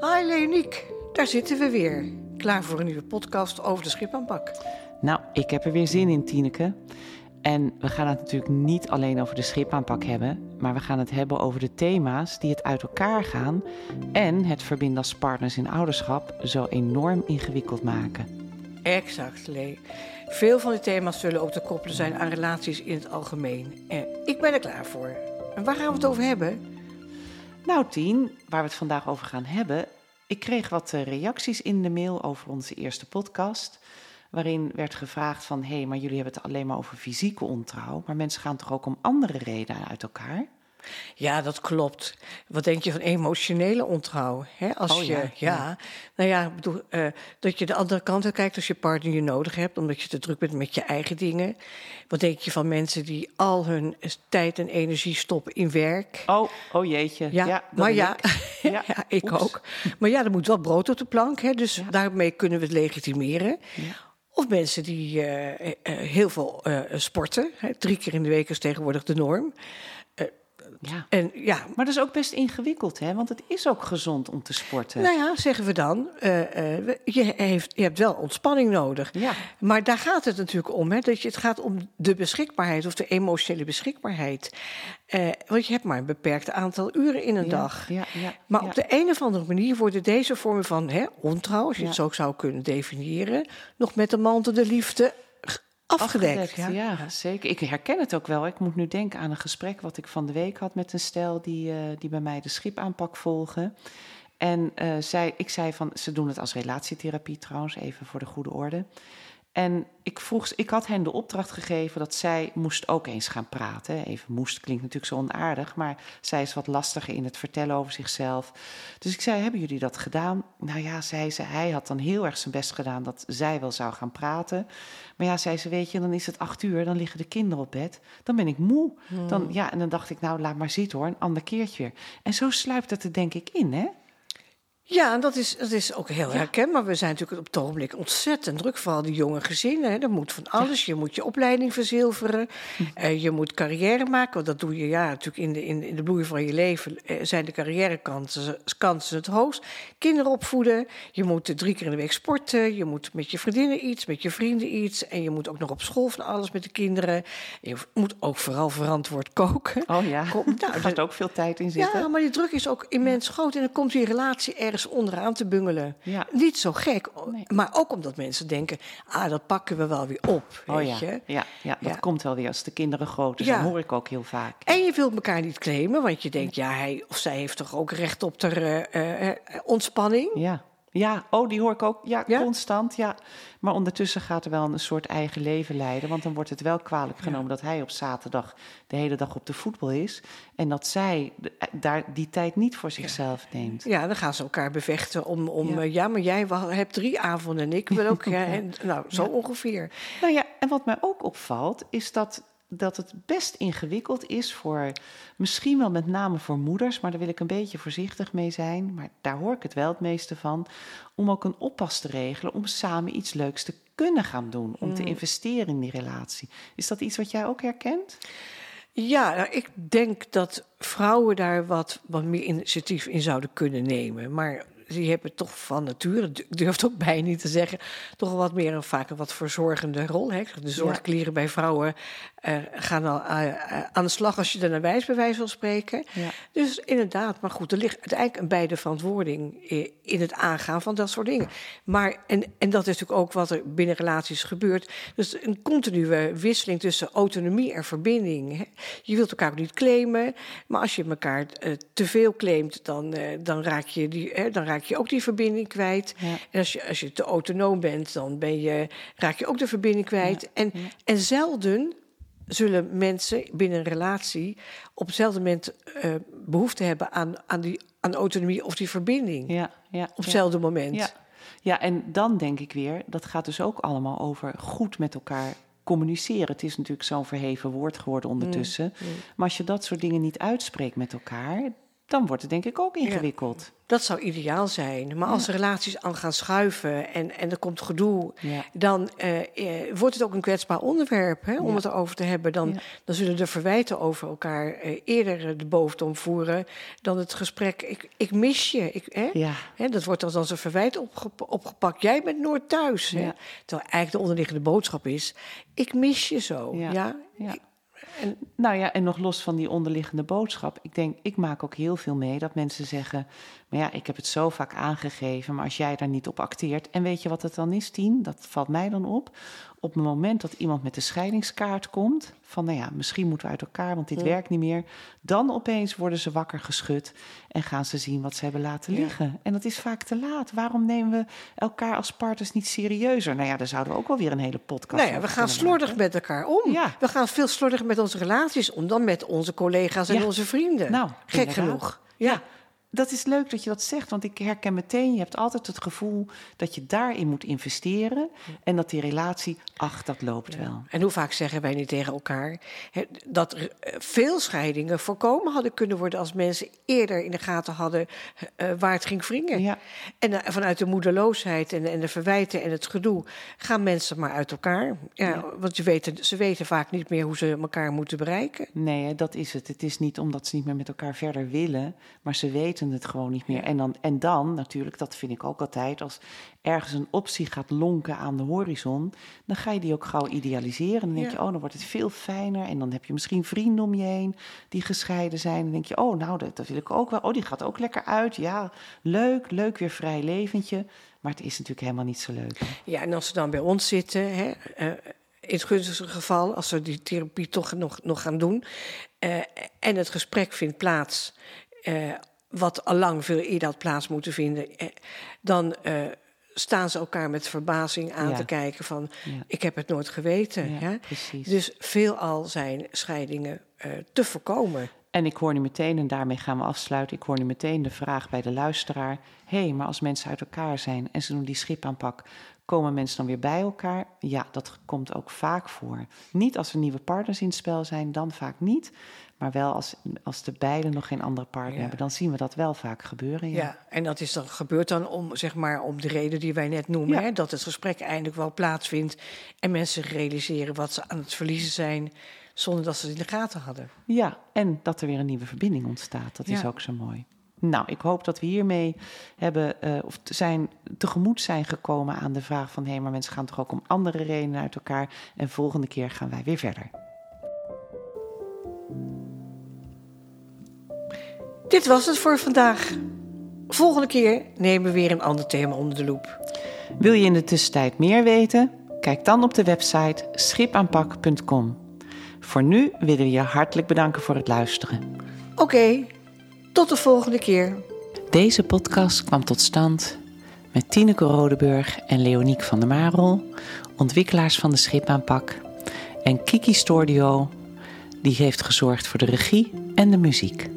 Hi Leoniek, daar zitten we weer. Klaar voor een nieuwe podcast over de SCHIP-aanpak. Nou, ik heb er weer zin in, Tineke. En we gaan het natuurlijk niet alleen over de SCHIP-aanpak hebben, maar we gaan het hebben over de thema's die het uit elkaar gaan en het verbinden als partners in ouderschap zo enorm ingewikkeld maken. Exact, Lee. Veel van die thema's zullen ook te koppelen zijn aan relaties in het algemeen. En ik ben er klaar voor. En waar gaan we het over hebben? Nou Tien, waar we het vandaag over gaan hebben. Ik kreeg wat reacties in de mail over onze eerste podcast, waarin werd gevraagd van, hé, maar jullie hebben het alleen maar over fysieke ontrouw, maar mensen gaan toch ook om andere redenen uit elkaar? Ja, dat klopt. Wat denk je van emotionele ontrouw? Hè? Ik bedoel, dat je de andere kant uit kijkt als je partner je nodig hebt, omdat je te druk bent met je eigen dingen. Wat denk je van mensen die al hun tijd en energie stoppen in werk? Oh jeetje. Ja, ik ook. Maar ja, er moet wel brood op de plank, hè? Dus daarmee kunnen we het legitimeren. Ja. Of mensen die heel veel sporten. Hè? 3 keer in de week is tegenwoordig de norm. Maar dat is ook best ingewikkeld, hè? Want het is ook gezond om te sporten. Nou ja, zeggen we dan, je hebt wel ontspanning nodig. Ja. Maar daar gaat het natuurlijk om, hè? Dat het gaat om de beschikbaarheid of de emotionele beschikbaarheid. Want je hebt maar een beperkt aantal uren in een dag. Maar op de een of andere manier worden deze vormen van ontrouw, als je het zo zou kunnen definiëren, nog met de mantel de liefde afgedekt. Ja, zeker. Ik herken het ook wel. Ik moet nu denken aan een gesprek wat ik van de week had met een stel die bij mij de SCHIP-aanpak volgen. En ik zei van, ze doen het als relatietherapie trouwens, even voor de goede orde. En ik had hen de opdracht gegeven dat zij moest ook eens gaan praten. Even moest klinkt natuurlijk zo onaardig, maar zij is wat lastiger in het vertellen over zichzelf. Dus ik zei, hebben jullie dat gedaan? Nou ja, zei ze, hij had dan heel erg zijn best gedaan dat zij wel zou gaan praten. Maar ja, zei ze, weet je, dan is het 8:00, dan liggen de kinderen op bed. Dan ben ik moe. En dan dacht ik, nou, laat maar zitten hoor, een ander keertje weer. En zo sluipt het er denk ik in, hè? Ja, en dat is ook heel herkenbaar. We zijn natuurlijk op het ogenblik ontzettend druk. Vooral die jonge gezinnen. Hè. Er moet van alles. Je moet je opleiding verzilveren. Je moet carrière maken. Want dat doe je natuurlijk in de bloei van je leven. Zijn de carrièrekansen het hoogst. Kinderen opvoeden. Je moet 3 keer in de week sporten. Je moet met je vriendinnen iets, met je vrienden iets. En je moet ook nog op school van alles met de kinderen. Je moet ook vooral verantwoord koken. Oh ja, daar gaat ook veel tijd in zitten. Ja, maar die druk is ook immens groot. En dan komt die relatie ergens onderaan te bungelen. Ja. Niet zo gek, maar ook omdat mensen denken, dat pakken we wel weer op. Weet je? Dat komt wel weer als de kinderen groot zijn, hoor ik ook heel vaak. En je wilt elkaar niet claimen, want je denkt, hij of zij heeft toch ook recht op de ontspanning? Ja. Ja, die hoor ik ook constant. Ja. Maar ondertussen gaat er wel een soort eigen leven leiden. Want dan wordt het wel kwalijk genomen dat hij op zaterdag de hele dag op de voetbal is. En dat zij daar die tijd niet voor zichzelf neemt. Ja, dan gaan ze elkaar bevechten maar jij hebt 3 avonden en ik wil ook. Ongeveer. Nou ja, en wat mij ook opvalt is dat het best ingewikkeld is voor, misschien wel met name voor moeders, maar daar wil ik een beetje voorzichtig mee zijn, maar daar hoor ik het wel het meeste van, om ook een oppas te regelen, om samen iets leuks te kunnen gaan doen, om te investeren in die relatie. Is dat iets wat jij ook herkent? Ja, nou, ik denk dat vrouwen daar wat meer initiatief in zouden kunnen nemen, maar die hebben toch van nature, durft ook bij niet te zeggen, toch wat meer en vaak een wat verzorgende rol. Hè? De zorgklieren bij vrouwen gaan al aan de slag als je er naar wijs bij wijze van spreken. Ja. Dus inderdaad, maar goed, er ligt uiteindelijk een beide verantwoording in het aangaan van dat soort dingen. Maar, en dat is natuurlijk ook wat er binnen relaties gebeurt. Dus een continue wisseling tussen autonomie en verbinding. Hè? Je wilt elkaar ook niet claimen, maar als je elkaar te veel claimt, dan raak je ook die verbinding kwijt. Ja. En als je te autonoom bent, dan raak je ook de verbinding kwijt. Ja. En zelden zullen mensen binnen een relatie op hetzelfde moment behoefte hebben aan autonomie of die verbinding. Op hetzelfde moment. Ja, en dan denk ik weer, dat gaat dus ook allemaal over goed met elkaar communiceren. Het is natuurlijk zo'n verheven woord geworden ondertussen. Maar als je dat soort dingen niet uitspreekt met elkaar, dan wordt het denk ik ook ingewikkeld. Ja, dat zou ideaal zijn. Maar als de relaties aan gaan schuiven en er komt gedoe... Ja. Dan wordt het ook een kwetsbaar onderwerp hè, om het erover te hebben. Dan zullen de verwijten over elkaar eerder de boventoon voeren... dan het gesprek, ik mis je. Dat wordt als een verwijt opgepakt. Jij bent nooit thuis. Hè? Ja. Terwijl eigenlijk de onderliggende boodschap is... ik mis je zo. Ja. En nog los van die onderliggende boodschap. Ik maak ook heel veel mee dat mensen zeggen... maar ja, ik heb het zo vaak aangegeven, maar als jij daar niet op acteert... en weet je wat het dan is, Tien? Dat valt mij dan op. Op het moment dat iemand met de scheidingskaart komt... van misschien moeten we uit elkaar, want dit werkt niet meer... dan opeens worden ze wakker geschud en gaan ze zien wat ze hebben laten liggen. Ja. En dat is vaak te laat. Waarom nemen we elkaar als partners niet serieuzer? Daar zouden we ook wel weer een hele podcast over we gaan slordig maken met elkaar om. Ja. We gaan veel slordiger met onze relaties om dan met onze collega's en onze vrienden. Gek inderdaad. Genoeg. Ja. Dat is leuk dat je dat zegt, want ik herken meteen... je hebt altijd het gevoel dat je daarin moet investeren... en dat die relatie, dat loopt wel. En hoe vaak zeggen wij niet tegen elkaar... dat veel scheidingen voorkomen hadden kunnen worden... als mensen eerder in de gaten hadden waar het ging wringen. Ja. En vanuit de moedeloosheid en de verwijten en het gedoe... gaan mensen maar uit elkaar. Ja. Want ze weten vaak niet meer hoe ze elkaar moeten bereiken. Nee, dat is het. Het is niet omdat ze niet meer met elkaar verder willen... maar ze weten het gewoon niet meer. En dan natuurlijk, dat vind ik ook altijd... als ergens een optie gaat lonken aan de horizon... dan ga je die ook gauw idealiseren. Dan denk je, dan wordt het veel fijner... en dan heb je misschien vrienden om je heen die gescheiden zijn. Dan denk je, dat wil ik ook wel. Die gaat ook lekker uit. Ja, leuk weer vrij leventje. Maar het is natuurlijk helemaal niet zo leuk. Hè? Ja, en als ze dan bij ons zitten... Hè, in het gunstigste geval, als ze die therapie toch nog gaan doen... en het gesprek vindt plaats... wat allang veel eerder had plaats moeten vinden... dan staan ze elkaar met verbazing aan te kijken van... ik heb het nooit geweten. Ja, hè? Dus veelal zijn scheidingen te voorkomen. En ik hoor nu meteen, en daarmee gaan we afsluiten... ik hoor nu meteen de vraag bij de luisteraar... maar als mensen uit elkaar zijn en ze doen die SCHIP-aanpak... komen mensen dan weer bij elkaar? Ja, dat komt ook vaak voor. Niet als er nieuwe partners in het spel zijn, dan vaak niet... maar wel als de beiden nog geen andere partner hebben... dan zien we dat wel vaak gebeuren. Ja, en dat is dan, gebeurt dan om de reden die wij net noemen... Hè, dat het gesprek eindelijk wel plaatsvindt... en mensen realiseren wat ze aan het verliezen zijn... zonder dat ze het in de gaten hadden. Ja, en dat er weer een nieuwe verbinding ontstaat. Dat is ook zo mooi. Nou, ik hoop dat we hiermee tegemoet zijn gekomen aan de vraag van... maar mensen gaan toch ook om andere redenen uit elkaar... en volgende keer gaan wij weer verder. Dit was het voor vandaag. Volgende keer nemen we weer een ander thema onder de loep. Wil je in de tussentijd meer weten? Kijk dan op de website schipaanpak.com. Voor nu willen we je hartelijk bedanken voor het luisteren. Oké, tot de volgende keer. Deze podcast kwam tot stand met Tineke Rodenburg en Leoniek van der Marel... ontwikkelaars van de SCHIP-aanpak... en Kiki Stordio, die heeft gezorgd voor de regie en de muziek.